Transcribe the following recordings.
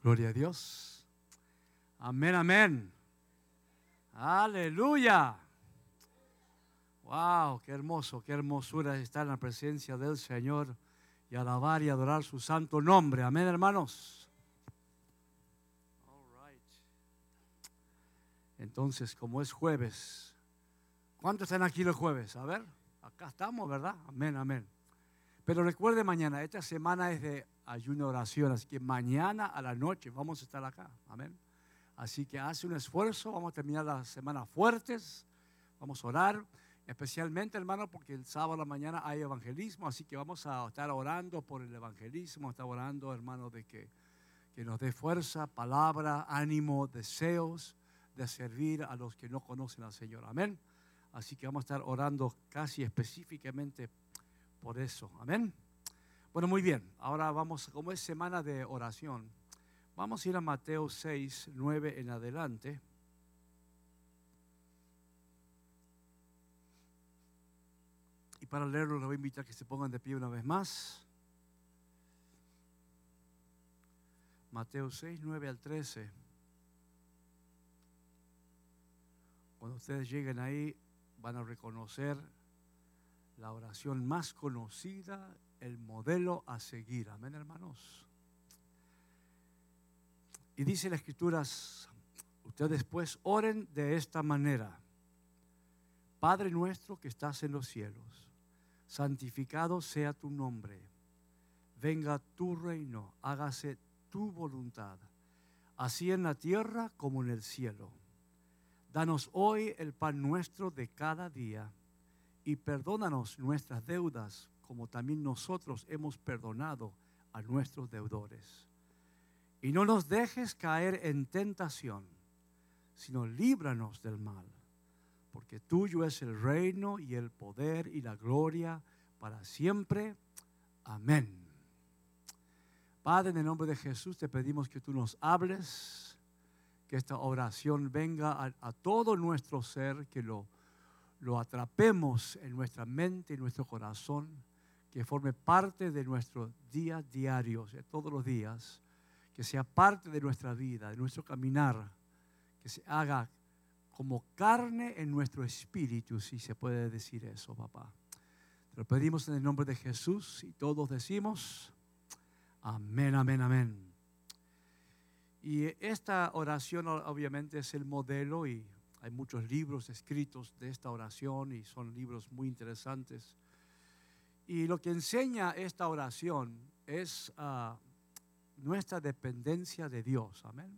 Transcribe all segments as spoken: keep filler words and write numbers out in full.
Gloria a Dios. Amén, amén. Aleluya. Wow, qué hermoso, qué hermosura estar en la presencia del Señor y alabar y adorar su santo nombre. Amén, hermanos. All right. Entonces, como es jueves, ¿cuántos están aquí los jueves? A ver, acá estamos, ¿verdad? Amén, amén. Pero recuerde mañana, esta semana es de ayuno y oración, así que mañana a la noche vamos a estar acá. Amén. Así que hace un esfuerzo, vamos a terminar la semana fuertes, vamos a orar, especialmente hermano porque el sábado a la mañana hay evangelismo, así que vamos a estar orando por el evangelismo, estar orando hermano de que, que nos dé fuerza, palabra, ánimo, deseos de servir a los que no conocen al Señor, amén. Así que vamos a estar orando casi específicamente por eso, amén. Bueno, muy bien, ahora vamos, como es semana de oración, vamos a ir a Mateo seis, nueve en adelante. Y para leerlo les voy a invitar a que se pongan de pie una vez más. Mateo seis, nueve al trece. Cuando ustedes lleguen ahí van a reconocer la oración más conocida, el modelo a seguir. Amén, hermanos. Y dice las Escrituras, ustedes pues oren de esta manera. Padre nuestro que estás en los cielos, santificado sea tu nombre. Venga tu reino, hágase tu voluntad, así en la tierra como en el cielo. Danos hoy el pan nuestro de cada día y perdónanos nuestras deudas como también nosotros hemos perdonado a nuestros deudores. Y no nos dejes caer en tentación, sino líbranos del mal, porque tuyo es el reino y el poder y la gloria para siempre. Amén. Padre, en el nombre de Jesús te pedimos que tú nos hables, que esta oración venga a, a todo nuestro ser, que lo, lo atrapemos en nuestra mente y nuestro corazón, que forme parte de nuestros días diarios, de todos los días, que sea parte de nuestra vida, de nuestro caminar, que se haga como carne en nuestro espíritu, si se puede decir eso, papá. Te lo pedimos en el nombre de Jesús y todos decimos, amén, amén, amén. Y esta oración obviamente es el modelo y hay muchos libros escritos de esta oración y son libros muy interesantes. Y lo que enseña esta oración es Uh, nuestra dependencia de Dios, amén.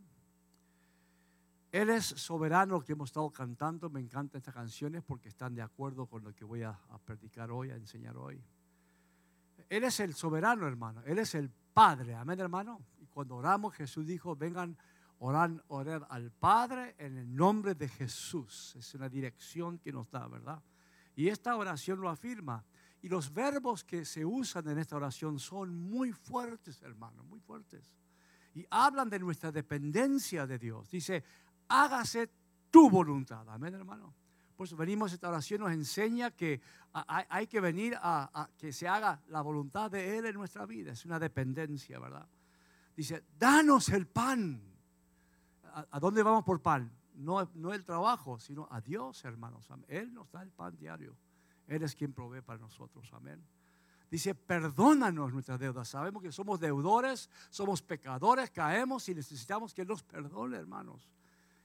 Él es soberano, que hemos estado cantando, me encantan estas canciones porque están de acuerdo con lo que voy a, a predicar hoy, a enseñar hoy. Él es el soberano, hermano, Él es el Padre, amén, hermano. Y cuando oramos, Jesús dijo, vengan, oran, orar al Padre en el nombre de Jesús. Es una dirección que nos da, ¿verdad? Y esta oración lo afirma. Y los verbos que se usan en esta oración son muy fuertes, hermanos, muy fuertes. Y hablan de nuestra dependencia de Dios. Dice, hágase tu voluntad. Amén, hermano. Por eso venimos, esta oración nos enseña que hay que venir a, a que se haga la voluntad de Él en nuestra vida. Es una dependencia, ¿verdad? Dice, danos el pan. ¿A, a dónde vamos por pan? No, no el trabajo, sino a Dios, hermanos. Él nos da el pan diario. Él es quien provee para nosotros, amén. Dice, perdónanos nuestras deudas. Sabemos que somos deudores, somos pecadores, caemos y necesitamos que Él nos perdone, hermanos.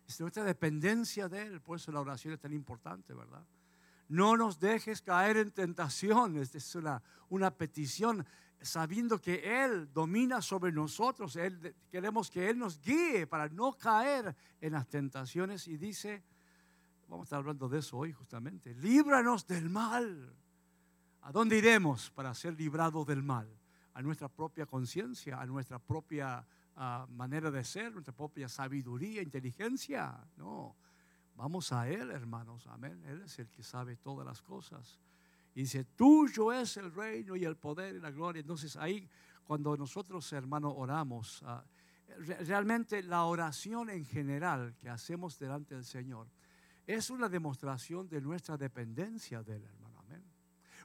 Es nuestra dependencia de Él, por eso la oración es tan importante, ¿verdad? No nos dejes caer en tentación, es una, una petición, sabiendo que Él domina sobre nosotros. Él, queremos que Él nos guíe para no caer en las tentaciones y dice, vamos a estar hablando de eso hoy justamente. Líbranos del mal. ¿A dónde iremos para ser librados del mal? A nuestra propia conciencia, a nuestra propia uh, manera de ser, nuestra propia sabiduría, inteligencia. No, vamos a Él, hermanos, amén. Él es el que sabe todas las cosas. Y dice, tuyo es el reino y el poder y la gloria. Entonces ahí cuando nosotros, hermanos, oramos, uh, re- realmente la oración en general que hacemos delante del Señor, es una demostración de nuestra dependencia del hermano, amén.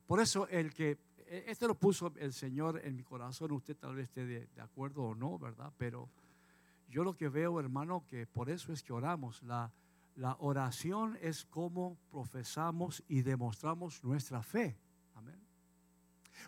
Por eso el que, este lo puso el Señor en mi corazón, usted tal vez esté de, de acuerdo o no, ¿verdad? Pero Yo lo que veo, hermano, que por eso es que oramos. La, la oración es como profesamos y demostramos nuestra fe. Amén.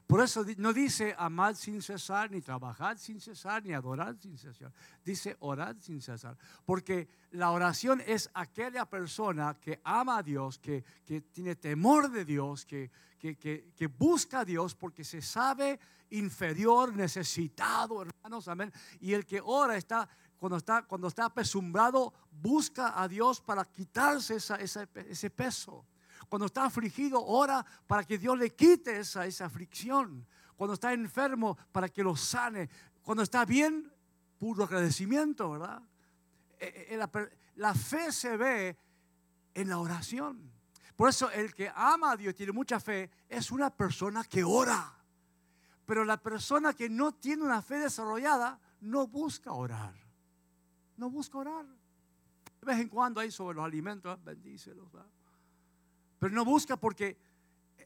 Por eso no dice amad sin cesar, ni trabajad sin cesar, ni adorad sin cesar. Dice orad sin cesar. Porque la oración es aquella persona que ama a Dios, que, que tiene temor de Dios, que, que, que, que busca a Dios porque se sabe inferior, necesitado, hermanos, amén. Y el que ora está... Cuando está, cuando está apesumbrado, busca a Dios para quitarse esa, esa, ese peso. Cuando está afligido, ora para que Dios le quite esa, esa aflicción. Cuando está enfermo, para que lo sane. Cuando está bien, puro agradecimiento, ¿verdad? La, la fe se ve en la oración. Por eso el que ama a Dios, tiene mucha fe, es una persona que ora. Pero la persona que no tiene una fe desarrollada, no busca orar. No busca orar. De vez en cuando ahí sobre los alimentos, bendícelos, ¿verdad? Pero no busca porque,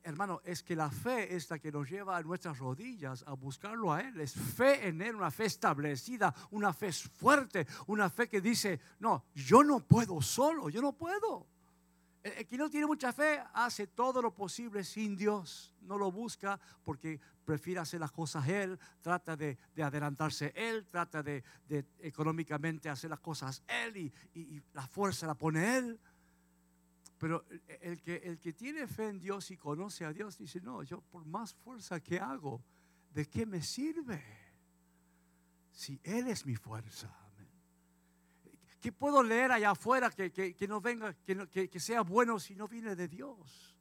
hermano, es que la fe es la que nos lleva a nuestras rodillas a buscarlo a Él. Es fe en Él, una fe establecida, una fe fuerte, una fe que dice, no, yo no puedo solo, yo no puedo. El que no tiene mucha fe hace todo lo posible sin Dios. No lo busca porque prefiere hacer las cosas Él. Trata de, de adelantarse Él. Trata de, de económicamente hacer las cosas Él. Y, y, y la fuerza la pone Él. Pero el que, el que tiene fe en Dios y conoce a Dios dice, no, yo por más fuerza que hago, ¿de qué me sirve? Si Él es mi fuerza. ¿Qué puedo leer allá afuera que, que, que no venga, que, no, que, que sea bueno si no viene de Dios?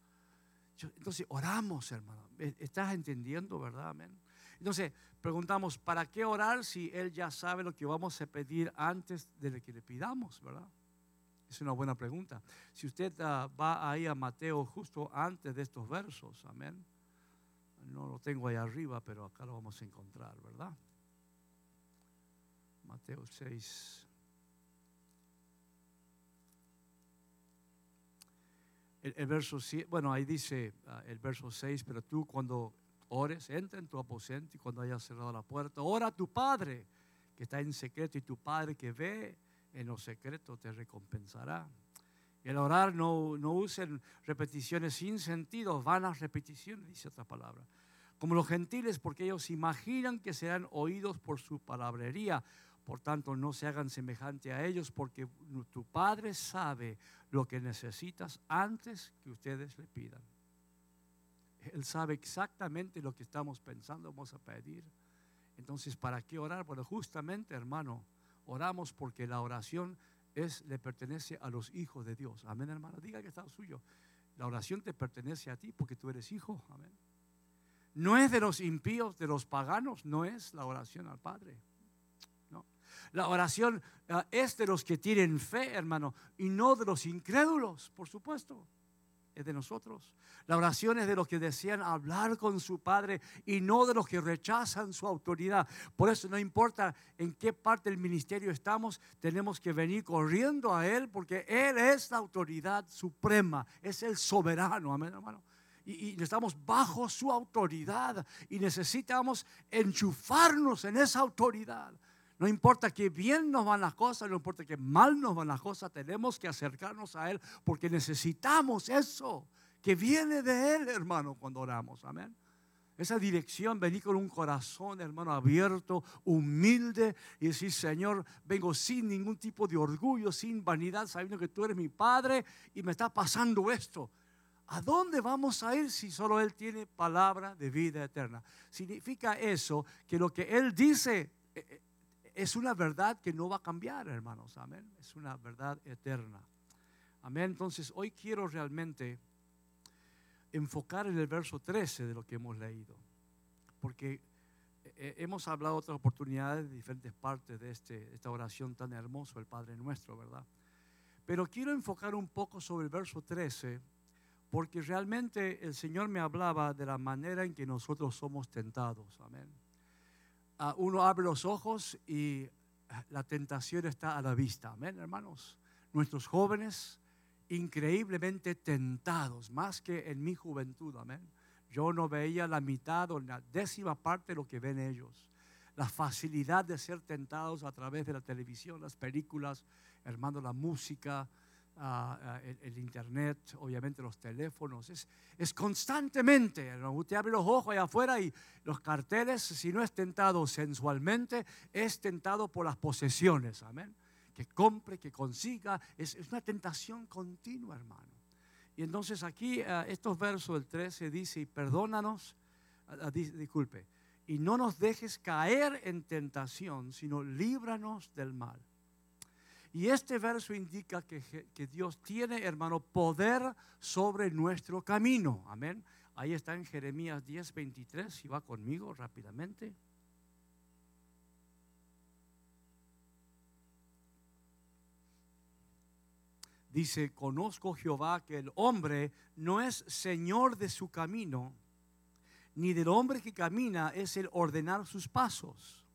Yo, entonces oramos, hermano. ¿Estás entendiendo, verdad? Amén. Entonces preguntamos, ¿para qué orar si Él ya sabe lo que vamos a pedir antes de lo que le pidamos, verdad? Es una buena pregunta. Si usted uh, va ahí a Mateo justo antes de estos versos, amén. No lo tengo ahí arriba, pero acá lo vamos a encontrar, ¿verdad? Mateo seis. El, el verso, bueno, ahí dice uh, el verso seis, pero tú cuando ores, entra en tu aposento y cuando hayas cerrado la puerta, ora a tu Padre que está en secreto y tu Padre que ve en lo secreto te recompensará. El orar no, no usen repeticiones sin sentido, vanas repeticiones, dice otra palabra. Como los gentiles, porque ellos imaginan que serán oídos por su palabrería. Por tanto, no se hagan semejante a ellos, porque tu Padre sabe lo que necesitas antes que ustedes le pidan. Él sabe exactamente lo que estamos pensando, vamos a pedir. Entonces, ¿para qué orar? Bueno, justamente, hermano, oramos porque la oración es, le pertenece a los hijos de Dios. Amén, hermano, diga que está suyo. La oración te pertenece a ti porque tú eres hijo. Amén. No es de los impíos, de los paganos, no es la oración al Padre. La oración uh, es de los que tienen fe, hermano, y no de los incrédulos, por supuesto. Es de nosotros. La oración es de los que desean hablar con su Padre y no de los que rechazan su autoridad. Por eso no importa en qué parte del ministerio estamos, tenemos que venir corriendo a Él porque Él es la autoridad suprema, es el soberano, amén, hermano. Y, y estamos bajo su autoridad y necesitamos enchufarnos en esa autoridad. No importa que bien nos van las cosas, no importa que mal nos van las cosas, tenemos que acercarnos a Él porque necesitamos eso que viene de Él, hermano, cuando oramos. Amén. Esa dirección, venir con un corazón, hermano, abierto, humilde y decir, Señor, vengo sin ningún tipo de orgullo, sin vanidad, sabiendo que tú eres mi Padre y me está pasando esto. ¿A dónde vamos a ir si solo Él tiene palabra de vida eterna? Significa eso que lo que Él dice es una verdad que no va a cambiar, hermanos, amén. Es una verdad eterna, amén. Entonces, hoy quiero realmente enfocar en el verso trece de lo que hemos leído, porque hemos hablado otras oportunidades de diferentes partes de este, esta oración tan hermosa, el Padre Nuestro, ¿verdad? Pero quiero enfocar un poco sobre el verso trece, porque realmente el Señor me hablaba de la manera en que nosotros somos tentados, amén. Uh, uno abre los ojos y la tentación está a la vista. Amén, hermanos. Nuestros jóvenes increíblemente tentados, más que en mi juventud. Amén. Yo no veía la mitad o la décima parte de lo que ven ellos. la facilidad de ser tentados a través de la televisión, las películas, hermano, la música, uh, uh, el, el internet, obviamente los teléfonos. Es, es constantemente, hermano, usted abre los ojos allá afuera y los carteles, si no es tentado sensualmente, es tentado por las posesiones, amén. Que compre, que consiga, es, es una tentación continua, hermano. Y entonces aquí, uh, estos versos, el trece dice, y perdónanos, uh, dis, disculpe, y no nos dejes caer en tentación, sino líbranos del mal. Y este verso indica que, que Dios tiene, hermano, poder sobre nuestro camino, amén. Ahí está en Jeremías diez, veintitrés, si va conmigo rápidamente. Dice, conozco Jehová que el hombre no es señor de su camino, ni del hombre que camina es el ordenar sus pasos.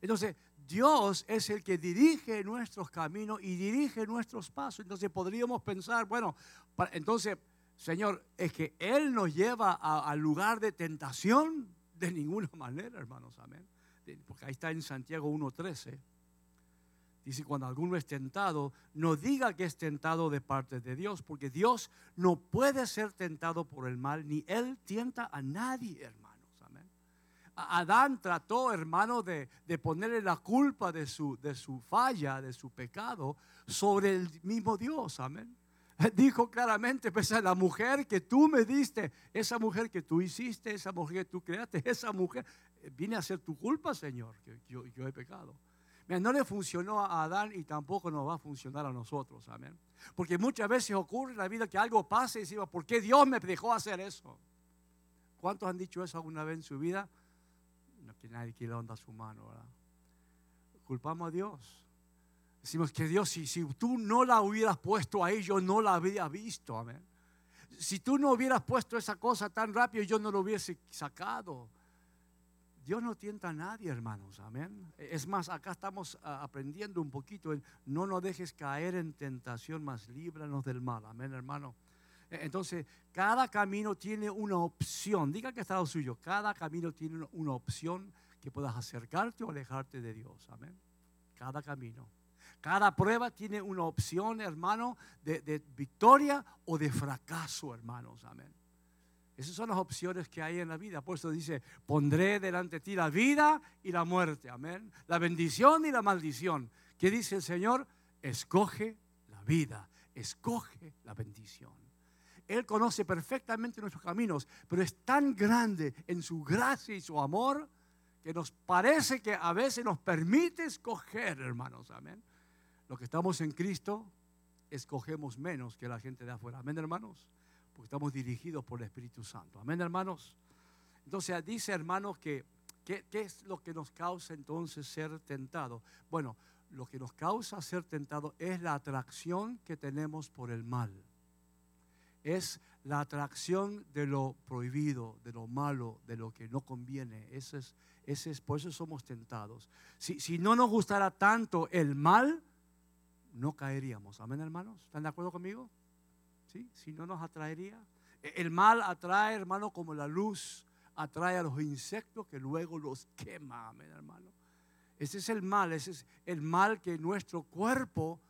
Entonces, Dios es el que dirige nuestros caminos y dirige nuestros pasos. Entonces, podríamos pensar, bueno, para, entonces, Señor, ¿es que Él nos lleva al lugar de tentación? De ninguna manera, hermanos, amén. Porque ahí está en Santiago uno trece. Dice, cuando alguno es tentado, no diga que es tentado de parte de Dios, porque Dios no puede ser tentado por el mal, ni Él tienta a nadie, hermanos. Amén. Adán trató, hermano, de, de ponerle la culpa de su, de su falla, de su pecado, sobre el mismo Dios. Amén. Dijo claramente, pues a la mujer que tú me diste, esa mujer que tú hiciste, esa mujer que tú creaste, esa mujer, viene a ser tu culpa, Señor, que yo, yo he pecado. Mira, no le funcionó a Adán y tampoco nos va a funcionar a nosotros, amén. Porque muchas veces ocurre en la vida que algo pasa y decimos, ¿por qué Dios me dejó hacer eso? ¿Cuántos han dicho eso alguna vez en su vida? No, que nadie quiere onda su mano, ¿verdad? Culpamos a Dios. Decimos que Dios, si, si tú no la hubieras puesto ahí, yo no la habría visto, amén. Si tú no hubieras puesto esa cosa tan rápido, yo no lo hubiese sacado. Dios no tienta a nadie, hermanos, amén. Es más, acá estamos aprendiendo un poquito, no nos dejes caer en tentación, mas líbranos del mal, amén, hermano. Entonces, cada camino tiene una opción, diga que está lo suyo, cada camino tiene una opción que puedas acercarte o alejarte de Dios, amén. Cada camino, cada prueba tiene una opción, hermano, de, de victoria o de fracaso, hermanos, amén. Esas son las opciones que hay en la vida. Por eso dice, pondré delante de ti la vida y la muerte. Amén. La bendición y la maldición. ¿Qué dice el Señor? Escoge la vida. Escoge la bendición. Él conoce perfectamente nuestros caminos, pero es tan grande en su gracia y su amor que nos parece que a veces nos permite escoger, hermanos. Amén. Los que estamos en Cristo, escogemos menos que la gente de afuera. Amén, hermanos. Porque estamos dirigidos por el Espíritu Santo. Amén, hermanos. Entonces, dice, hermanos, que ¿qué es lo que nos causa entonces ser tentados? Bueno, lo que nos causa ser tentados es la atracción que tenemos por el mal. Es la atracción de lo prohibido, de lo malo, de lo que no conviene. Ese es, ese es, por eso somos tentados. Si, si no nos gustara tanto el mal, no caeríamos. Amén, hermanos. ¿Están de acuerdo conmigo? ¿Sí? Si no nos atraería. El mal atrae, hermano, como la luz atrae a los insectos que luego los quema, amén, hermano. Ese es el mal, ese es el mal que nuestro cuerpo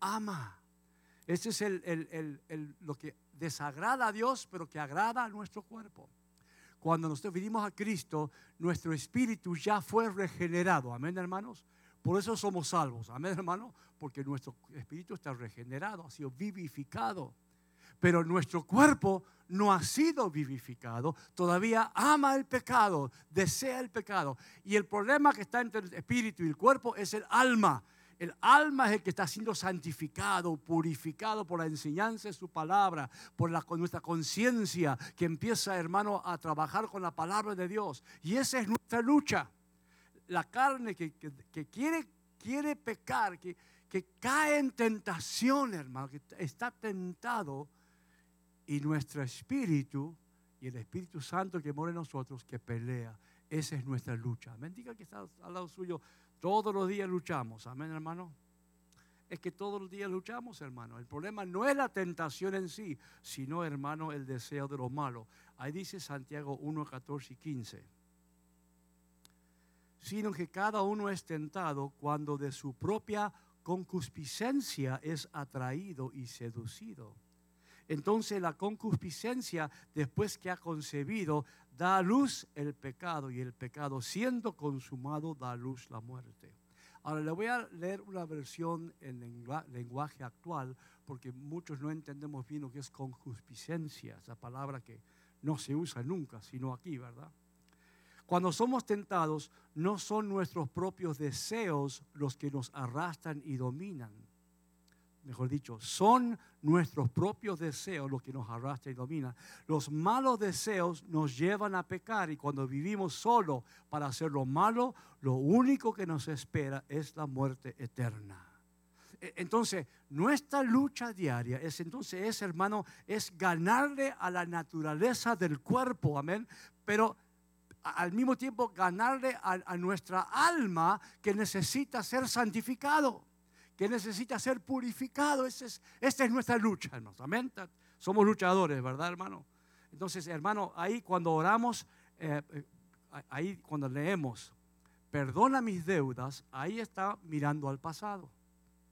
ama. Ese es el, el, el, el, lo que desagrada a Dios, pero que agrada a nuestro cuerpo. Cuando nosotros vinimos a Cristo, nuestro espíritu ya fue regenerado, amén, hermanos. Por eso somos salvos, amén, hermano, porque nuestro espíritu está regenerado, ha sido vivificado. Pero nuestro cuerpo no ha sido vivificado, todavía ama el pecado, desea el pecado. Y el problema que está entre el espíritu y el cuerpo es el alma. El alma es el que está siendo santificado, purificado por la enseñanza de su palabra, por la, con nuestra conciencia que empieza, hermano, a trabajar con la palabra de Dios. Y esa es nuestra lucha. La carne que, que, que quiere, quiere pecar, que, que cae en tentación, hermano, que está tentado. Y nuestro espíritu y el Espíritu Santo que mora en nosotros que pelea. Esa es nuestra lucha. Amén. Diga que está al lado suyo. Todos los días luchamos. Amén, hermano. Es que todos los días luchamos, hermano. El problema no es la tentación en sí, sino, hermano, el deseo de lo malo. Ahí dice Santiago uno, catorce y quince. sino que cada uno es tentado cuando de su propia concupiscencia es atraído y seducido. Entonces la concupiscencia, después que ha concebido, da a luz el pecado, y el pecado, siendo consumado, da a luz la muerte. Ahora le voy a leer una versión en lengua, lenguaje actual, porque muchos no entendemos bien lo que es concupiscencia, esa palabra que no se usa nunca, sino aquí, ¿verdad? Cuando somos tentados, no son nuestros propios deseos los que nos arrastran y dominan. Mejor dicho, son nuestros propios deseos los que nos arrastran y dominan. Los malos deseos nos llevan a pecar, y cuando vivimos solo para hacer lo malo, lo único que nos espera es la muerte eterna. Entonces, nuestra lucha diaria es, entonces, es, hermano, es ganarle a la naturaleza del cuerpo, amén, pero al mismo tiempo ganarle a, a nuestra alma, que necesita ser santificado, que necesita ser purificado. Esa es, esta es nuestra lucha, hermanos. Amén. Somos luchadores, ¿verdad, hermano? Entonces, hermano, ahí cuando oramos, eh, ahí cuando leemos, perdona mis deudas, ahí está mirando al pasado.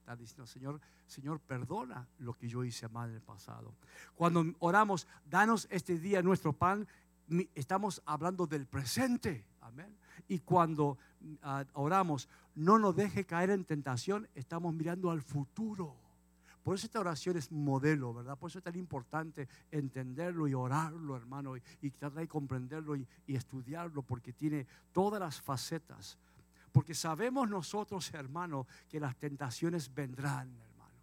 Está diciendo, Señor, Señor, perdona lo que yo hice mal en el pasado. Cuando oramos, danos este día nuestro pan, estamos hablando del presente. Amén. Y cuando uh, oramos, no nos deje caer en tentación, estamos mirando al futuro. Por eso esta oración es modelo, ¿verdad? Por eso es tan importante entenderlo y orarlo, hermano, y, y tratar de comprenderlo y, y estudiarlo, porque tiene todas las facetas. Porque sabemos nosotros, hermano, que las tentaciones vendrán, hermano.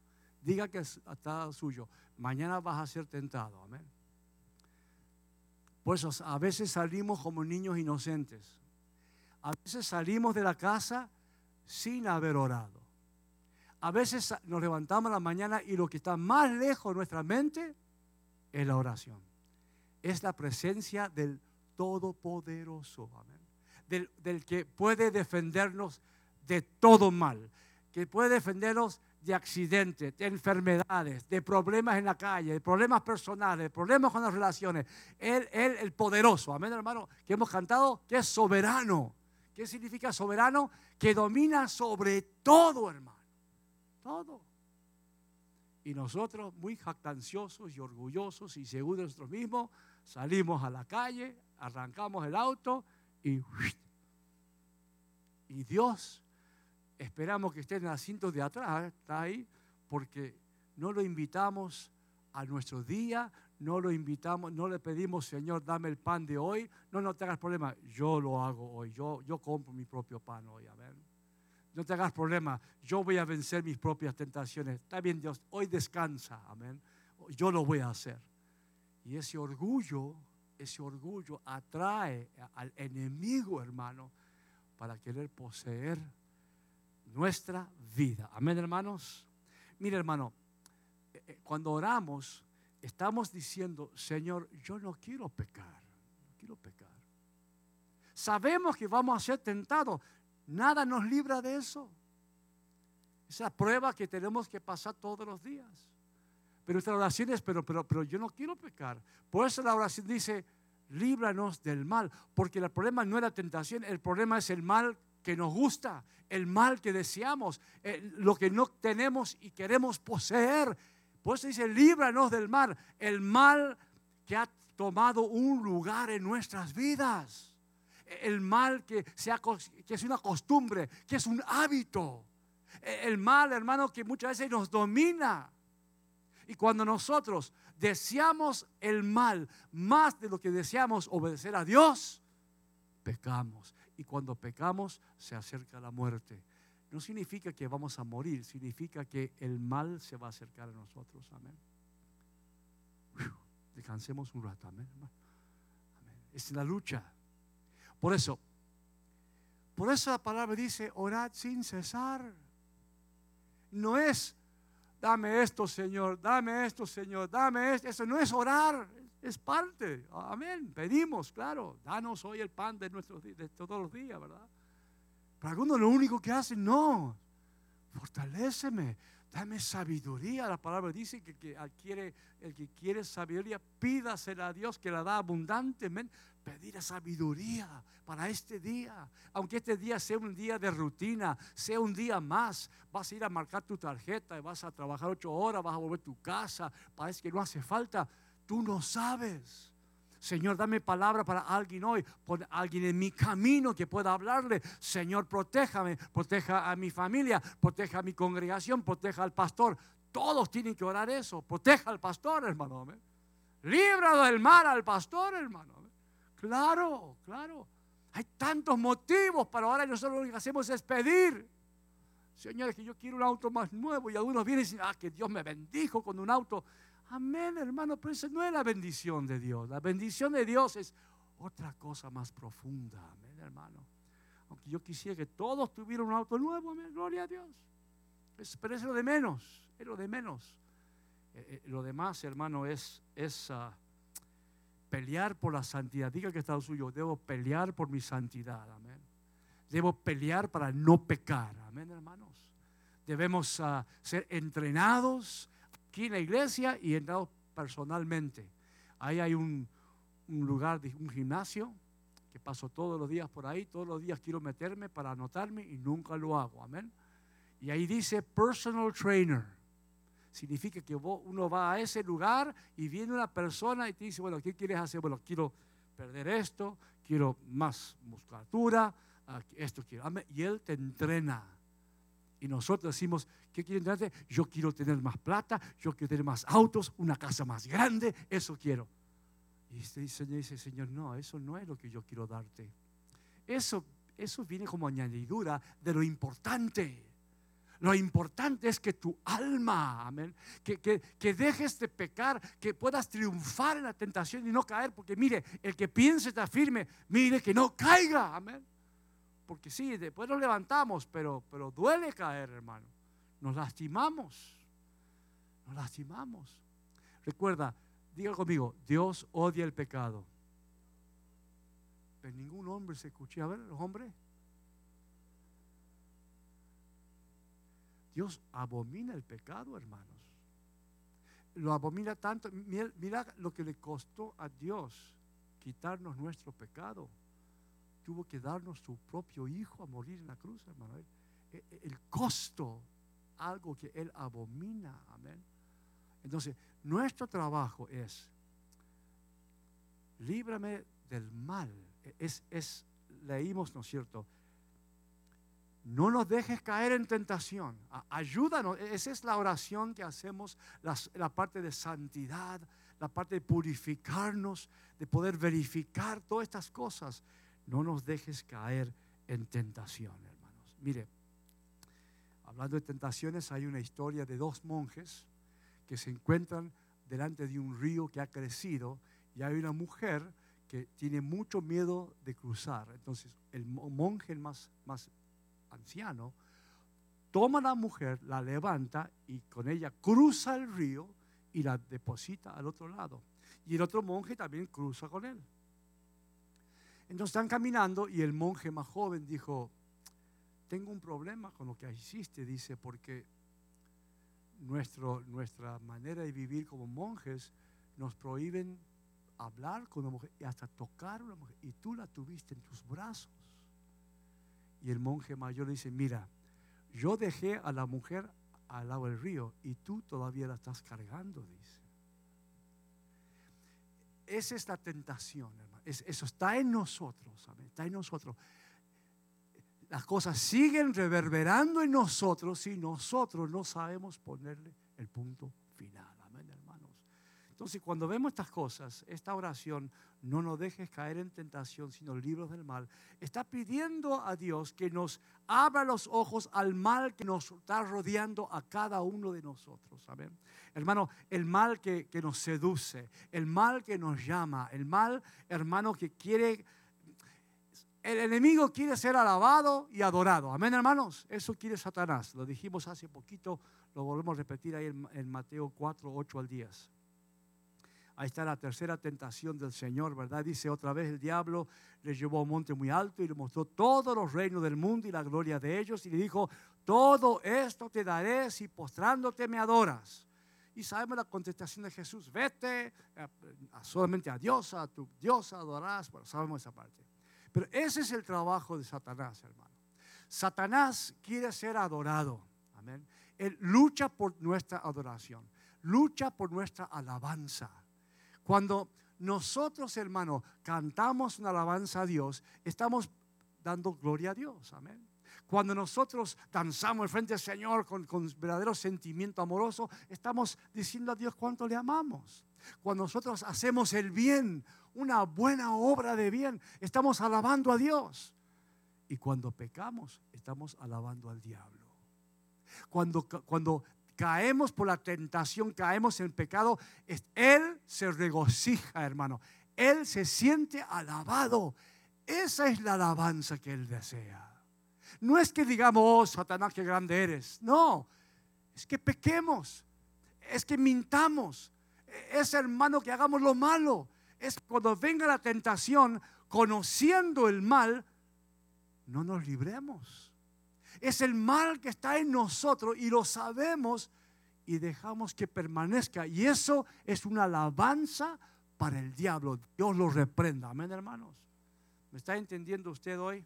Diga que está suyo, mañana vas a ser tentado, amén. Por eso a veces salimos como niños inocentes. A veces salimos de la casa sin haber orado. A veces nos levantamos a la mañana y lo que está más lejos de nuestra mente es la oración. Es la presencia del Todopoderoso, amén. Del, del que puede defendernos de todo mal, que puede defendernos de accidentes, de enfermedades, de problemas en la calle, de problemas personales, de problemas con las relaciones. Él, él, el poderoso, amén, hermano, que hemos cantado, que es soberano. ¿Qué significa soberano? Que domina sobre todo, hermano, todo. Y nosotros, muy jactanciosos y orgullosos y seguros de nosotros mismos, salimos a la calle, arrancamos el auto y, y Dios, esperamos que esté en el asiento de atrás, está ahí, porque no lo invitamos a nuestro día, no lo invitamos, no le pedimos, Señor, dame el pan de hoy, no, no te hagas problema, yo lo hago hoy, yo, yo compro mi propio pan hoy, amén. No te hagas problema, yo voy a vencer mis propias tentaciones, está bien Dios, hoy descansa, amén, yo lo voy a hacer. Y ese orgullo, ese orgullo atrae al enemigo, hermano, para querer poseer nuestra vida. Amén, hermanos. Mira, hermano, cuando oramos, estamos diciendo, Señor, yo no quiero pecar, no quiero pecar. Sabemos que vamos a ser tentados, nada nos libra de eso. Esa prueba que tenemos que pasar todos los días. Pero nuestra oración es, pero, pero, pero yo no quiero pecar. Por eso la oración dice, líbranos del mal, porque el problema no es la tentación, el problema es el mal que nos gusta, el mal que deseamos, eh, lo que no tenemos y queremos poseer. Por eso dice, líbranos del mal, el mal que ha tomado un lugar en nuestras vidas, el mal que, se ha, que es una costumbre, que es un hábito, el mal, hermano, que muchas veces nos domina. Y cuando nosotros deseamos el mal más de lo que deseamos obedecer a Dios, pecamos. Y cuando pecamos, se acerca la muerte. No significa que vamos a morir, significa que el mal se va a acercar a nosotros. Amén. Uf, descansemos un rato. Amén, hermano. Amén. Es la lucha. Por eso, por eso la palabra dice, orad sin cesar. No es, dame esto, Señor, dame esto, Señor, dame esto. Eso no es orar. Es parte, amén, pedimos, claro, danos hoy el pan de, nuestros, de todos los días, ¿verdad? Pero algunos lo único que hacen, no, fortaléceme, dame sabiduría. La palabra dice que, que adquiere, el que quiere sabiduría, pídasela a Dios que la da abundantemente. pedir sabiduría para este día. Aunque este día sea un día de rutina, sea un día más, vas a ir a marcar tu tarjeta y vas a trabajar ocho horas, vas a volver a tu casa, parece que no hace falta. Tú no sabes. Señor, dame palabra para alguien hoy, pon alguien en mi camino que pueda hablarle. Señor, protéjame, proteja a mi familia, proteja a mi congregación, proteja al pastor. Todos tienen que orar eso, proteja al pastor, hermano. ¿eh? Líbralo del mal al pastor, hermano. ¿eh? Claro, claro. Hay tantos motivos para orar y nosotros lo que hacemos es pedir. Señor, es que yo quiero un auto más nuevo y algunos vienen y dicen, ah, que Dios me bendijo con un auto. Amén, hermano, pero esa no es la bendición de Dios. La bendición de Dios es otra cosa más profunda. Amén, hermano. Aunque yo quisiera que todos tuvieran un auto nuevo, amén, gloria a Dios. Es, pero es lo de menos, es lo de menos. Eh, eh, lo demás, hermano, es, es uh, pelear por la santidad. Diga que está suyo, debo pelear por mi santidad. Amén. Debo pelear para no pecar. Amén, hermanos. Debemos uh, ser entrenados aquí en la iglesia y entrados personalmente. Ahí hay un, un lugar, un gimnasio que paso todos los días por ahí. Todos los días quiero meterme para anotarme y nunca lo hago. Amén. Y ahí dice personal trainer. Significa que vos, uno va a ese lugar y viene una persona y te dice, bueno, ¿qué quieres hacer? Bueno, quiero perder esto, quiero más musculatura, esto quiero. Amén. Y él te entrena. Y nosotros decimos, ¿qué quieren tener? Yo quiero tener más plata, yo quiero tener más autos, una casa más grande, eso quiero. Y este Señor dice, Señor, no, eso no es lo que yo quiero darte. Eso, eso viene como añadidura de lo importante. Lo importante es que tu alma, amén, que, que, que dejes de pecar, que puedas triunfar en la tentación y no caer. Porque mire, el que piense está firme, mire que no caiga, amén. Porque sí, después nos levantamos, pero, pero duele caer, hermano. Nos lastimamos, nos lastimamos. Recuerda, diga conmigo, Dios odia el pecado. Pero ningún hombre se escucha. A ver, los hombres. Dios abomina el pecado, hermanos. Lo abomina tanto. Mira, mira lo que le costó a Dios quitarnos nuestro pecado. Tuvo que darnos su propio hijo a morir en la cruz, hermano. El, el costo, algo que Él abomina, amén. Entonces, nuestro trabajo es, líbrame del mal. Es, es, leímos, ¿no es cierto? No nos dejes caer en tentación. Ayúdanos. Esa es la oración que hacemos, las, la parte de santidad, la parte de purificarnos, de poder verificar todas estas cosas. No nos dejes caer en tentación, hermanos. Mire, hablando de tentaciones, hay una historia de dos monjes que se encuentran delante de un río que ha crecido y hay una mujer que tiene mucho miedo de cruzar. Entonces, el monje más, más anciano toma a la mujer, la levanta y con ella cruza el río y la deposita al otro lado. Y el otro monje también cruza con él. Entonces están caminando y el monje más joven dijo, tengo un problema con lo que hiciste, dice, porque nuestro, nuestra manera de vivir como monjes nos prohíben hablar con una mujer y hasta tocar a una mujer, y tú la tuviste en tus brazos. Y el monje mayor le dice, mira, yo dejé a la mujer al lado del río y tú todavía la estás cargando, dice. Esa es la tentación, hermano. Es, eso está en nosotros, amén. Está en nosotros. Las cosas siguen reverberando en nosotros si nosotros no sabemos ponerle el punto final, amén, hermanos. Entonces, cuando vemos estas cosas, esta oración, no nos dejes caer en tentación, sino libros del mal, está pidiendo a Dios que nos abra los ojos al mal que nos está rodeando a cada uno de nosotros, amén. Hermano, el mal que, que nos seduce, el mal que nos llama, el mal, hermano, que quiere, el enemigo quiere ser alabado y adorado, amén, hermanos. Eso quiere Satanás, lo dijimos hace poquito, lo volvemos a repetir ahí en, en Mateo cuatro, ocho al diez. Ahí está la tercera tentación del Señor, ¿verdad? Dice otra vez, el diablo le llevó a un monte muy alto y le mostró todos los reinos del mundo y la gloria de ellos. Y le dijo, todo esto te daré si postrándote me adoras. Y sabemos la contestación de Jesús: vete, solamente a Dios, a tu Dios adorarás. Bueno, sabemos esa parte. Pero ese es el trabajo de Satanás, hermano. Satanás quiere ser adorado. Amén. Él lucha por nuestra adoración, lucha por nuestra alabanza. Cuando nosotros, hermano, cantamos una alabanza a Dios, estamos dando gloria a Dios. Amén. Cuando nosotros danzamos al frente del Señor con, con verdadero sentimiento amoroso, estamos diciendo a Dios cuánto le amamos. Cuando nosotros hacemos el bien, una buena obra de bien, estamos alabando a Dios. Y cuando pecamos, estamos alabando al diablo. Cuando, cuando caemos por la tentación, caemos en pecado, Él se regocija, hermano. Él se siente alabado. Esa es la alabanza que Él desea. No es que digamos: oh, Satanás, qué grande eres. No, es que pequemos, es que mintamos, es, hermano, que hagamos lo malo. Es cuando venga la tentación, conociendo el mal, no nos libremos. Es el mal que está en nosotros y lo sabemos y dejamos que permanezca. Y eso es una alabanza para el diablo. Dios lo reprenda. Amén, hermanos. ¿Me está entendiendo usted hoy?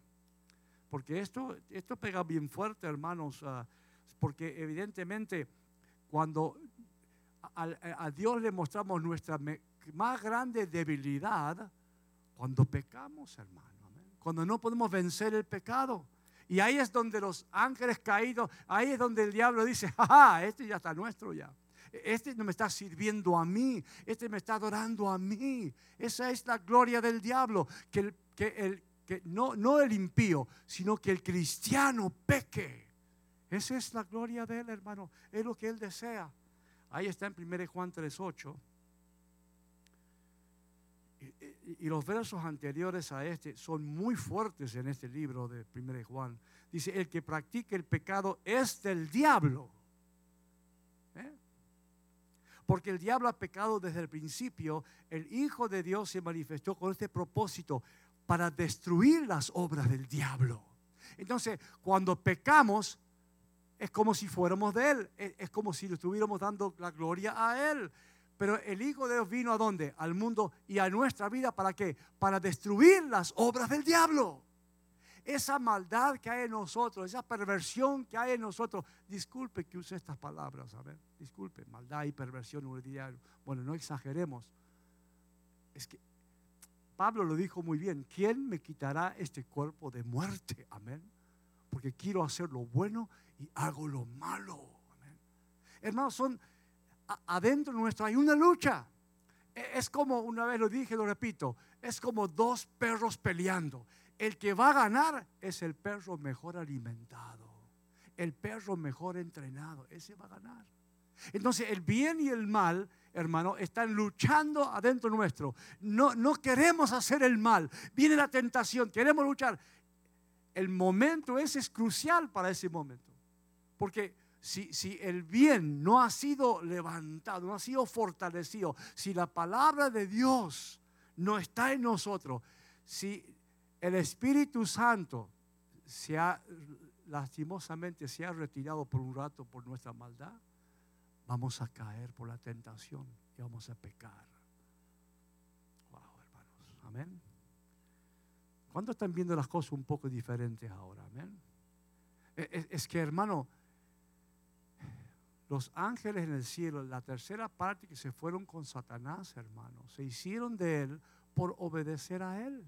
Porque esto, esto pega bien fuerte, hermanos, uh, porque evidentemente cuando a, a, a Dios le mostramos nuestra me, más grande debilidad, cuando pecamos, hermano, ¿amén? Cuando no podemos vencer el pecado. Y ahí es donde los ángeles caídos, ahí es donde el diablo dice: ¡ah, este ya está nuestro ya! Este no me está sirviendo a mí, este me está adorando a mí. Esa es la gloria del diablo, que el, que el que no, no el impío, sino que el cristiano peque. Esa es la gloria de Él, hermano. Es lo que Él desea. Ahí está en primera de Juan tres ocho. Y, y, y los versos anteriores a este son muy fuertes en este libro de primera de Juan. Dice: el que practique el pecado es del diablo. ¿Eh? Porque el diablo ha pecado desde el principio. El Hijo de Dios se manifestó con este propósito, para destruir las obras del diablo. Entonces, cuando pecamos, es como si fuéramos de Él, es, es como si le estuviéramos dando la gloria a Él. Pero el Hijo de Dios vino ¿a dónde? Al mundo y a nuestra vida, ¿para qué? Para destruir las obras del diablo. Esa maldad que hay en nosotros, esa perversión que hay en nosotros. Disculpe que use estas palabras, a ver, disculpe, maldad y perversión, bueno, no exageremos. Es que Pablo lo dijo muy bien: ¿quién me quitará este cuerpo de muerte? Amén. Porque quiero hacer lo bueno y hago lo malo. Amén. Hermanos, son, a, adentro nuestro hay una lucha. Es como, una vez lo dije, lo repito, es como dos perros peleando. El que va a ganar es el perro mejor alimentado, el perro mejor entrenado, ese va a ganar. Entonces, el bien y el mal, hermano, están luchando adentro nuestro. No, no queremos hacer el mal. Viene la tentación, queremos luchar. El momento ese es crucial para ese momento. Porque si, si el bien no ha sido levantado, no ha sido fortalecido, si la palabra de Dios no está en nosotros, si el Espíritu Santo se ha, lastimosamente se ha retirado por un rato por nuestra maldad, vamos a caer por la tentación y vamos a pecar. Wow, hermanos. Amén. ¿Cuántos están viendo las cosas un poco diferentes ahora? Amén. Es, es que, hermano, los ángeles en el cielo, la tercera parte que se fueron con Satanás, hermano, se hicieron de él por obedecer a él.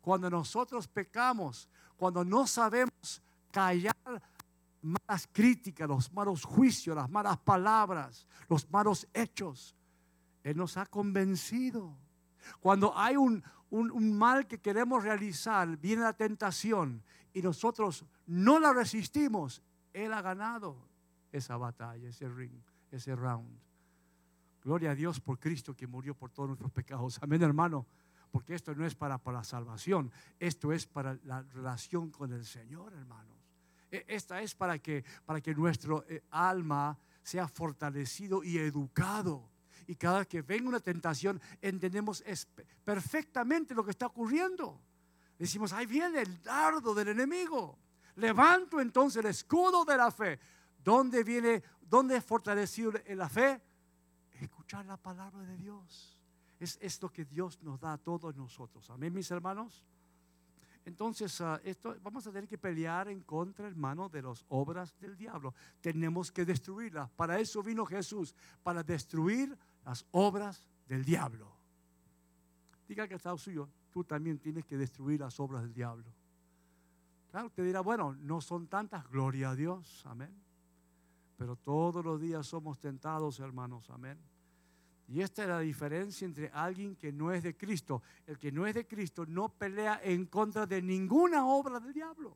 Cuando nosotros pecamos, cuando no sabemos callar malas críticas, los malos juicios, las malas palabras, los malos hechos, Él nos ha convencido. Cuando hay un, un, un mal que queremos realizar, viene la tentación y nosotros no la resistimos, Él ha ganado esa batalla, ese ring, ese round. Gloria a Dios por Cristo que murió por todos nuestros pecados. Amén, hermano, porque esto no es para, para la salvación, esto es para la relación con el Señor, hermano. Esta es para que, para que nuestro alma sea fortalecido y educado. Y cada vez que venga una tentación, entendemos perfectamente lo que está ocurriendo. Decimos: ahí viene el dardo del enemigo. Levanto entonces el escudo de la fe. ¿Dónde viene, dónde es fortalecido en la fe? Escuchar la palabra de Dios. Es esto que Dios nos da a todos nosotros. Amén, mis hermanos. Entonces, uh, esto, vamos a tener que pelear en contra, hermano, de las obras del diablo. Tenemos que destruirlas. Para eso vino Jesús, para destruir las obras del diablo. Diga que está suyo, tú también tienes que destruir las obras del diablo. Claro, te dirá, bueno, no son tantas, gloria a Dios, amén. Pero todos los días somos tentados, hermanos, amén. Y esta es la diferencia entre alguien que no es de Cristo. El que no es de Cristo no pelea en contra de ninguna obra del diablo.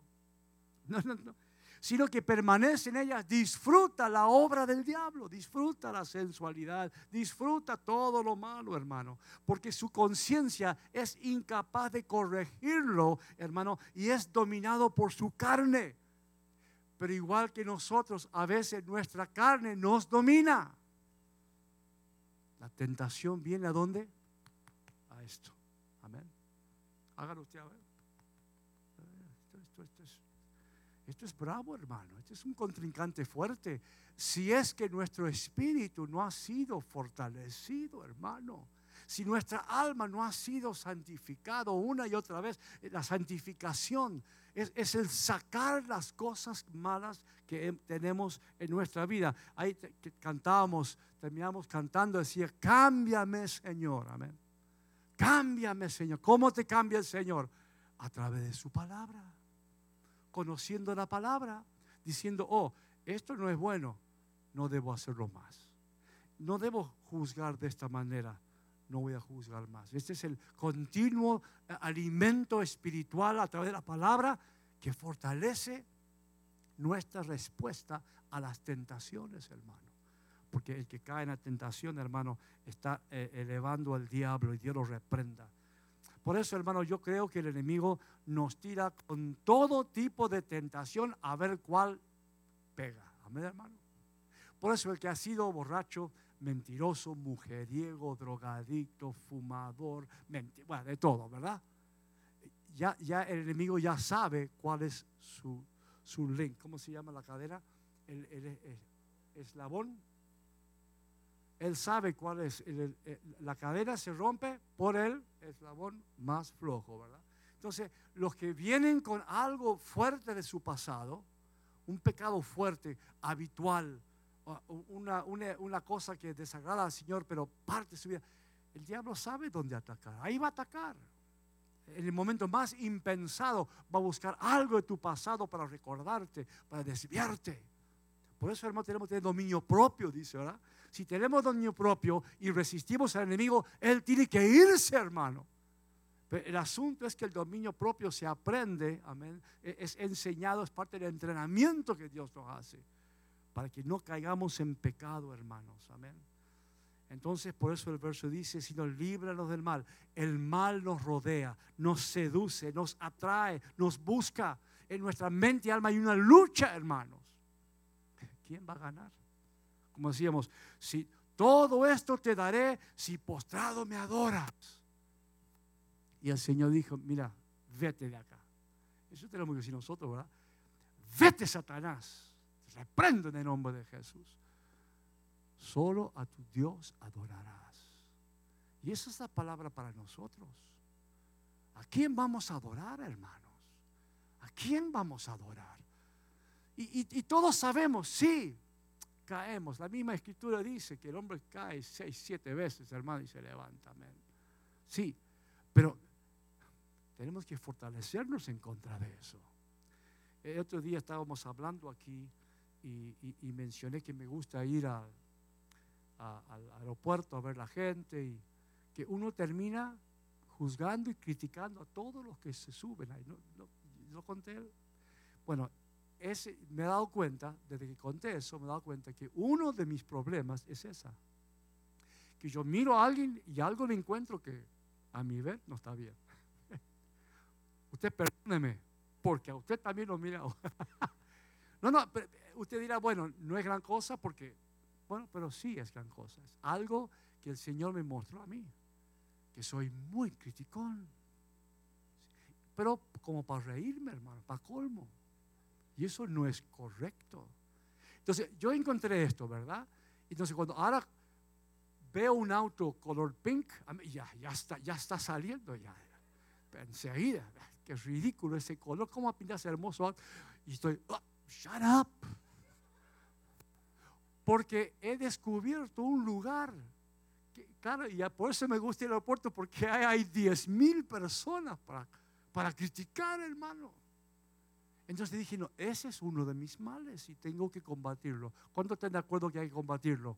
No, no, no. Sino que permanece en ellas, disfruta la obra del diablo, disfruta la sensualidad, disfruta todo lo malo, hermano. Porque su conciencia es incapaz de corregirlo, hermano, y es dominado por su carne. Pero igual que nosotros, a veces nuestra carne nos domina. La tentación viene ¿a dónde? A esto. Amén. Hágalo usted, a ver. Esto, esto, esto, es, esto es bravo, hermano. Este es un contrincante fuerte. Si es que nuestro espíritu no ha sido fortalecido, hermano. Si nuestra alma no ha sido santificado una y otra vez, la santificación es, es el sacar las cosas malas que tenemos en nuestra vida. Ahí te, te cantábamos, terminamos cantando, decía, cámbiame, Señor, amén. Cámbiame, Señor. ¿Cómo te cambia el Señor? A través de su palabra, conociendo la palabra, diciendo, oh, esto no es bueno, no debo hacerlo más. No debo juzgar de esta manera. No voy a juzgar más. Este es el continuo alimento espiritual a través de la palabra que fortalece nuestra respuesta a las tentaciones, hermano. Porque el que cae en la tentación, hermano, está eh, elevando al diablo, y Dios lo reprenda. Por eso, hermano, yo creo que el enemigo nos tira con todo tipo de tentación a ver cuál pega. Amén, hermano. Por eso el que ha sido borracho, mentiroso, mujeriego, drogadicto, fumador, menti- bueno, de todo, ¿verdad? Ya, ya el enemigo ya sabe cuál es su, su link. ¿Cómo se llama la cadena? El, el, el, el eslabón. Él sabe cuál es. El, el, el, la cadena se rompe por el eslabón más flojo, ¿verdad? Entonces, los que vienen con algo fuerte de su pasado, un pecado fuerte, habitual, Una, una, una cosa que desagrada al Señor, pero parte de su vida, el diablo sabe dónde atacar. Ahí va a atacar. En el momento más impensado va a buscar algo de tu pasado para recordarte, para desviarte. Por eso, hermano, tenemos que tener dominio propio, dice, ¿verdad? Si tenemos dominio propio y resistimos al enemigo, él tiene que irse, hermano. Pero el asunto es que el dominio propio se aprende, amén, es enseñado, es parte del entrenamiento que Dios nos hace, para que no caigamos en pecado, hermanos, amén. Entonces, por eso el verso dice, sino líbranos del mal. El mal nos rodea, nos seduce, nos atrae, nos busca. En nuestra mente y alma hay una lucha, hermanos. ¿Quién va a ganar? Como decíamos, si todo esto te daré, si postrado me adoras. Y el Señor dijo, mira, vete de acá. Eso tenemos que decir nosotros, ¿verdad? Vete, Satanás. Reprendo en el nombre de Jesús. Solo a tu Dios adorarás. Y esa es la palabra para nosotros. ¿A quién vamos a adorar, hermanos? ¿A quién vamos a adorar? Y, y, y todos sabemos, sí, caemos. La misma Escritura dice que el hombre cae seis, siete veces, hermano, y se levanta. Amén. Sí, pero tenemos que fortalecernos en contra de eso. El otro día estábamos hablando aquí. Y, y, y mencioné que me gusta ir a, a, al aeropuerto a ver la gente, y que uno termina juzgando y criticando a todos los que se suben ahí. ¿No, no, no conté? Bueno, ese, me he dado cuenta, desde que conté eso, me he dado cuenta que uno de mis problemas es esa. Que yo miro a alguien y algo le encuentro que a mi ver no está bien. Usted perdóneme, porque a usted también lo mira. No, no, pero usted dirá, bueno, no es gran cosa porque, bueno, pero sí es gran cosa. Es algo que el Señor me mostró a mí, que soy muy criticón. Pero como para reírme, hermano, para colmo. Y eso no es correcto. Entonces, yo encontré esto, ¿verdad? Entonces, cuando ahora veo un auto color pink, ya, ya, está, ya está saliendo, ya. Enseguida, qué ridículo ese color, cómo pintas hermoso auto. Y estoy, oh, shut up. Porque he descubierto un lugar. Que, claro, y por eso me gusta el aeropuerto, porque hay diez mil personas para, para criticar, hermano. Entonces dije, no, ese es uno de mis males y tengo que combatirlo. ¿Cuántos están de acuerdo que hay que combatirlo?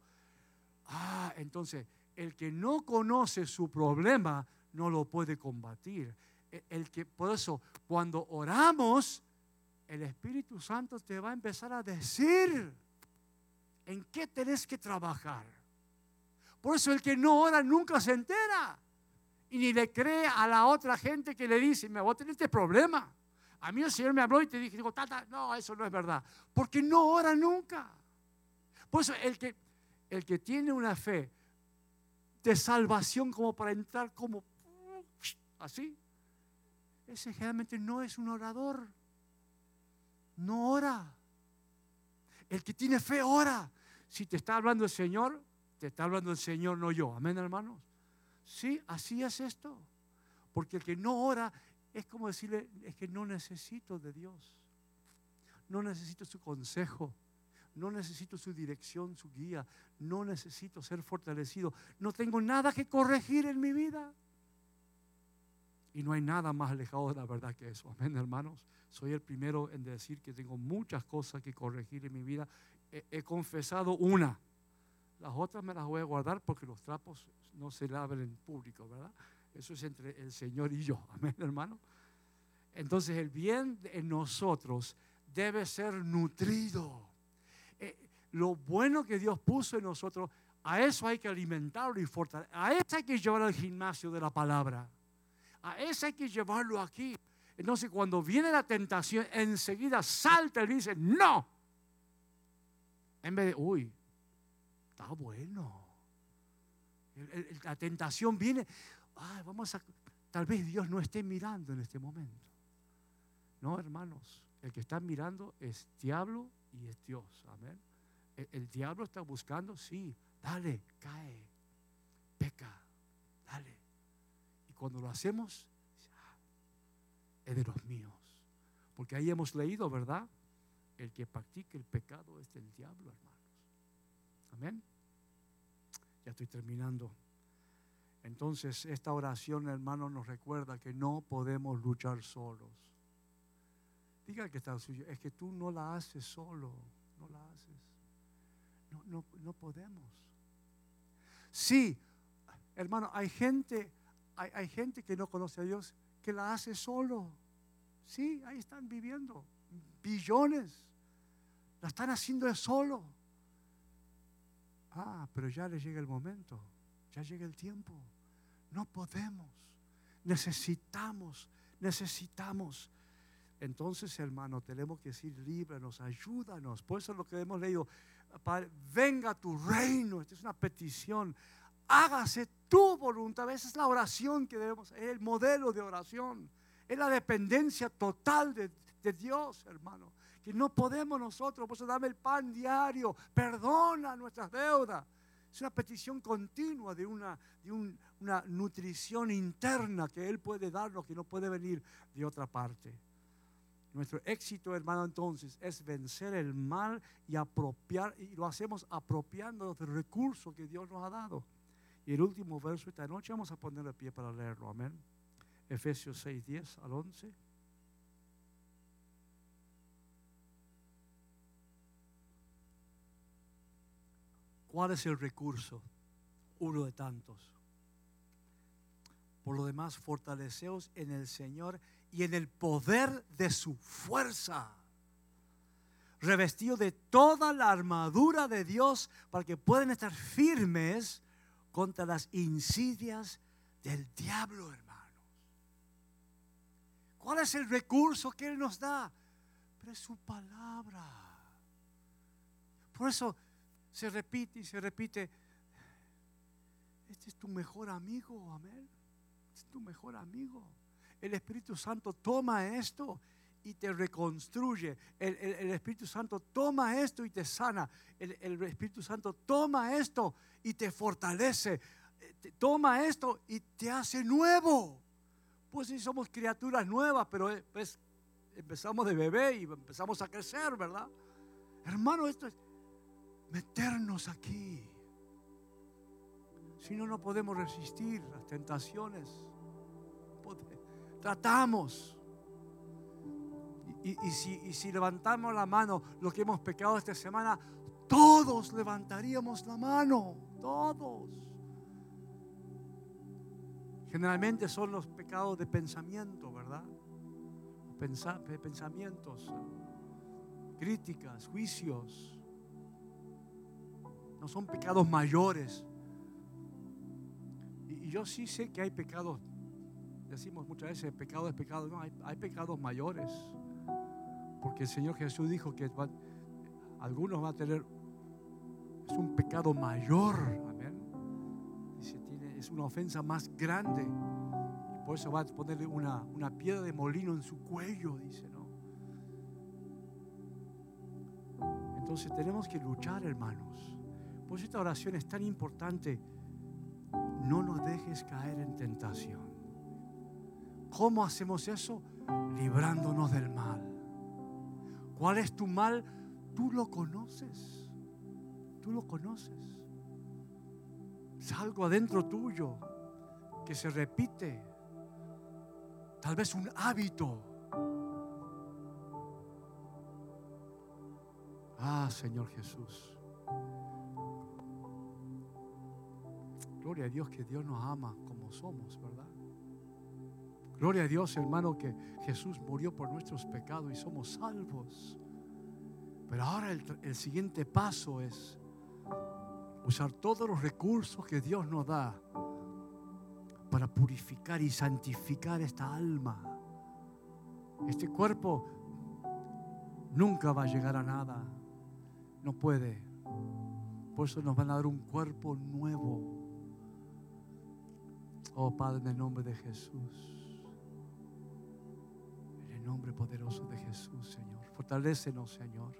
Ah, entonces, el que no conoce su problema no lo puede combatir. El, el que, por eso, cuando oramos, el Espíritu Santo te va a empezar a decir en qué tenés que trabajar. Por eso el que no ora nunca se entera y ni le cree a la otra gente que le dice, me voy a tener este problema. A mí el Señor me habló y te dije, digo, tata, no, eso no es verdad. Porque no ora nunca. Por eso el que, el que tiene una fe de salvación como para entrar como así, ese generalmente no es un orador. No ora. El que tiene fe ora. Si te está hablando el Señor, te está hablando el Señor, no yo. Amén, hermanos. Sí, así es esto. Porque el que no ora... Es como decirle, es que no necesito de Dios, no necesito su consejo, no necesito su dirección, su guía, no necesito ser fortalecido, no tengo nada que corregir en mi vida. Y no hay nada más alejado de la verdad que eso, amén, hermanos. Soy el primero en decir que tengo muchas cosas que corregir en mi vida, he, he confesado una, las otras me las voy a guardar porque los trapos no se lavan en público, ¿verdad? Eso es entre el Señor y yo, amén, hermano. Entonces el bien en nosotros debe ser nutrido. Eh, lo bueno que Dios puso en nosotros, a eso hay que alimentarlo y fortalecerlo. A eso hay que llevarlo al gimnasio de la palabra. A eso hay que llevarlo aquí. Entonces cuando viene la tentación, enseguida salta y dice, no. En vez de, uy, está bueno. La tentación viene... Ah, vamos a, tal vez Dios no esté mirando en este momento. No, hermanos, el que está mirando es diablo y es Dios. Amén. El, el diablo está buscando, sí, dale, cae, peca, dale. Y cuando lo hacemos, ah, es de los míos. Porque ahí hemos leído, ¿verdad? El que practica el pecado es del diablo, hermanos. Amén. Ya estoy terminando. Entonces, esta oración, hermano, nos recuerda que no podemos luchar solos. Diga que está suyo, es que tú no la haces solo, no la haces. No, no, no podemos. Sí, hermano, hay gente, hay, hay gente que no conoce a Dios que la hace solo. Sí, ahí están viviendo, billones. La están haciendo de solo. Ah, pero ya les llega el momento. Ya llega el tiempo, no podemos, necesitamos, necesitamos. Entonces, hermano, tenemos que decir, líbranos, ayúdanos. Por eso es lo que hemos leído, Padre, venga tu reino, esta es una petición, hágase tu voluntad. Esa es la oración que debemos, es el modelo de oración, es la dependencia total de, de Dios, hermano, que no podemos nosotros. Por eso dame el pan diario, perdona nuestras deudas. Es una petición continua de, una, de un, una nutrición interna que Él puede darnos, que no puede venir de otra parte. Nuestro éxito, hermano, entonces, es vencer el mal y apropiar, y lo hacemos apropiándonos del recurso que Dios nos ha dado. Y el último verso esta noche vamos a poner de pie para leerlo, amén. Efesios seis, diez al once. ¿Cuál es el recurso? Uno de tantos. Por lo demás, fortaleceos en el Señor y en el poder de su fuerza. Revestidos de toda la armadura de Dios para que puedan estar firmes contra las insidias del diablo, hermanos. ¿Cuál es el recurso que Él nos da? Pero es su palabra. Por eso... Se repite y se repite, este es tu mejor amigo, amén, este es tu mejor amigo. El Espíritu Santo toma esto y te reconstruye. El, el, el Espíritu Santo toma esto y te sana. El, el Espíritu Santo toma esto y te fortalece. Toma esto y te hace nuevo. Pues sí, somos criaturas nuevas, pero pues empezamos de bebé y empezamos a crecer, ¿verdad? Hermano, esto es meternos aquí. Si no, no podemos resistir las tentaciones. Tratamos. Y, y, y, si, y si levantamos la mano, lo que hemos pecado esta semana, todos levantaríamos la mano. Todos. Generalmente son los pecados de pensamiento, ¿verdad? Pensar, pensamientos, críticas, juicios. No son pecados mayores. Y, y yo sí sé que hay pecados, decimos muchas veces, pecado es pecado. No, hay, hay pecados mayores. Porque el Señor Jesús dijo que va, algunos van a tener, es un pecado mayor, amén. Es una ofensa más grande. Y por eso va a ponerle una, una piedra de molino en su cuello, dice, ¿no? Entonces tenemos que luchar, hermanos. Por eso esta oración es tan importante. No nos dejes caer en tentación. ¿Cómo hacemos eso? Librándonos del mal. ¿Cuál es tu mal? Tú lo conoces. Tú lo conoces. Es algo adentro tuyo que se repite, tal vez un hábito. Ah, Señor Jesús, gloria a Dios que Dios nos ama como somos, ¿verdad? Gloria a Dios, hermano, que Jesús murió por nuestros pecados y somos salvos. Pero ahora el, el siguiente paso es usar todos los recursos que Dios nos da para purificar y santificar esta alma. Este cuerpo nunca va a llegar a nada. No puede. Por eso nos van a dar un cuerpo nuevo. Oh Padre, en el nombre de Jesús. En el nombre poderoso de Jesús, Señor. Fortalécenos, Señor.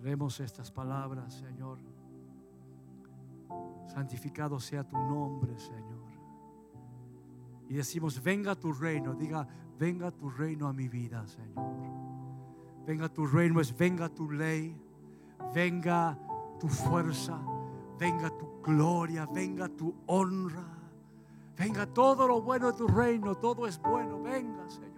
Leemos estas palabras, Señor. Santificado sea tu nombre, Señor. Y decimos, venga tu reino. Diga, venga tu reino a mi vida, Señor. Venga tu reino, es venga tu ley. Venga tu fuerza. Venga tu gloria. Venga tu honra. Venga todo lo bueno de tu reino. Todo es bueno. Venga, Señor.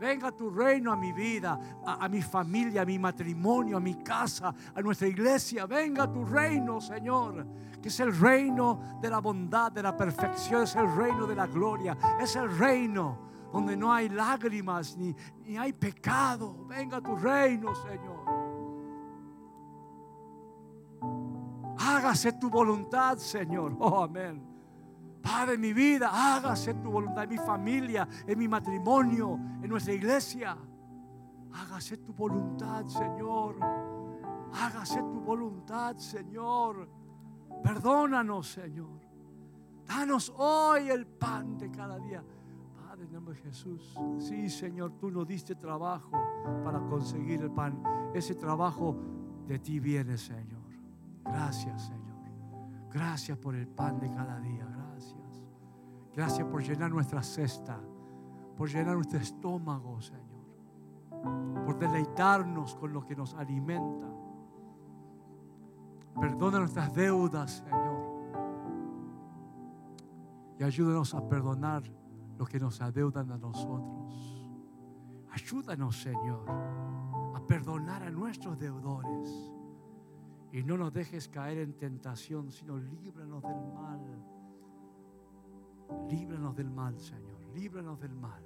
Venga tu reino a mi vida, a, a mi familia, a mi matrimonio, a mi casa, a nuestra iglesia. Venga tu reino, Señor, que es el reino de la bondad, de la perfección, es el reino de la gloria, es el reino donde no hay lágrimas ni, ni hay pecado. Venga tu reino, Señor. Hágase tu voluntad, Señor. Oh, amén. Padre, en mi vida, hágase tu voluntad en mi familia, en mi matrimonio, en nuestra iglesia. Hágase tu voluntad, Señor. Hágase tu voluntad, Señor. Perdónanos, Señor. Danos hoy el pan de cada día. Padre, en el nombre de Jesús. Sí, Señor, tú nos diste trabajo para conseguir el pan. Ese trabajo de ti viene, Señor. Gracias, Señor. Gracias por el pan de cada día. Gracias por llenar nuestra cesta, por llenar nuestro estómago, Señor, por deleitarnos con lo que nos alimenta. Perdona nuestras deudas, Señor, y ayúdanos a perdonar los que nos adeudan a nosotros. Ayúdanos, Señor, a perdonar a nuestros deudores, y no nos dejes caer en tentación, sino líbranos del mal. Líbranos del mal, Señor. Líbranos del mal.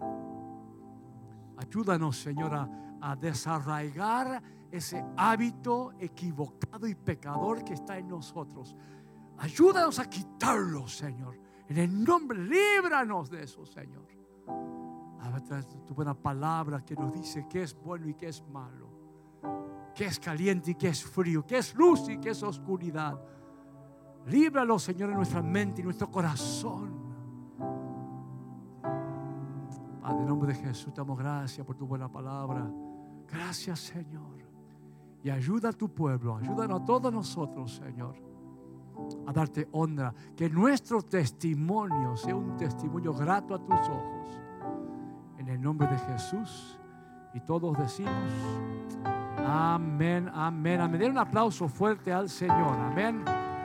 Ayúdanos, Señor, a, a desarraigar ese hábito equivocado y pecador que está en nosotros. Ayúdanos a quitarlo, Señor. En el nombre, líbranos de eso, Señor. A través de tu buena palabra que nos dice qué es bueno y qué es malo, qué es caliente y qué es frío, qué es luz y qué es oscuridad. Líbranos, Señor, en nuestra mente y nuestro corazón. En el nombre de Jesús te damos gracias por tu buena palabra. Gracias, Señor. Y ayuda a tu pueblo, ayúdanos a todos nosotros, Señor, a darte honra. Que nuestro testimonio sea un testimonio grato a tus ojos. En el nombre de Jesús. Y todos decimos, amén, amén, amén. Den un aplauso fuerte al Señor. Amén.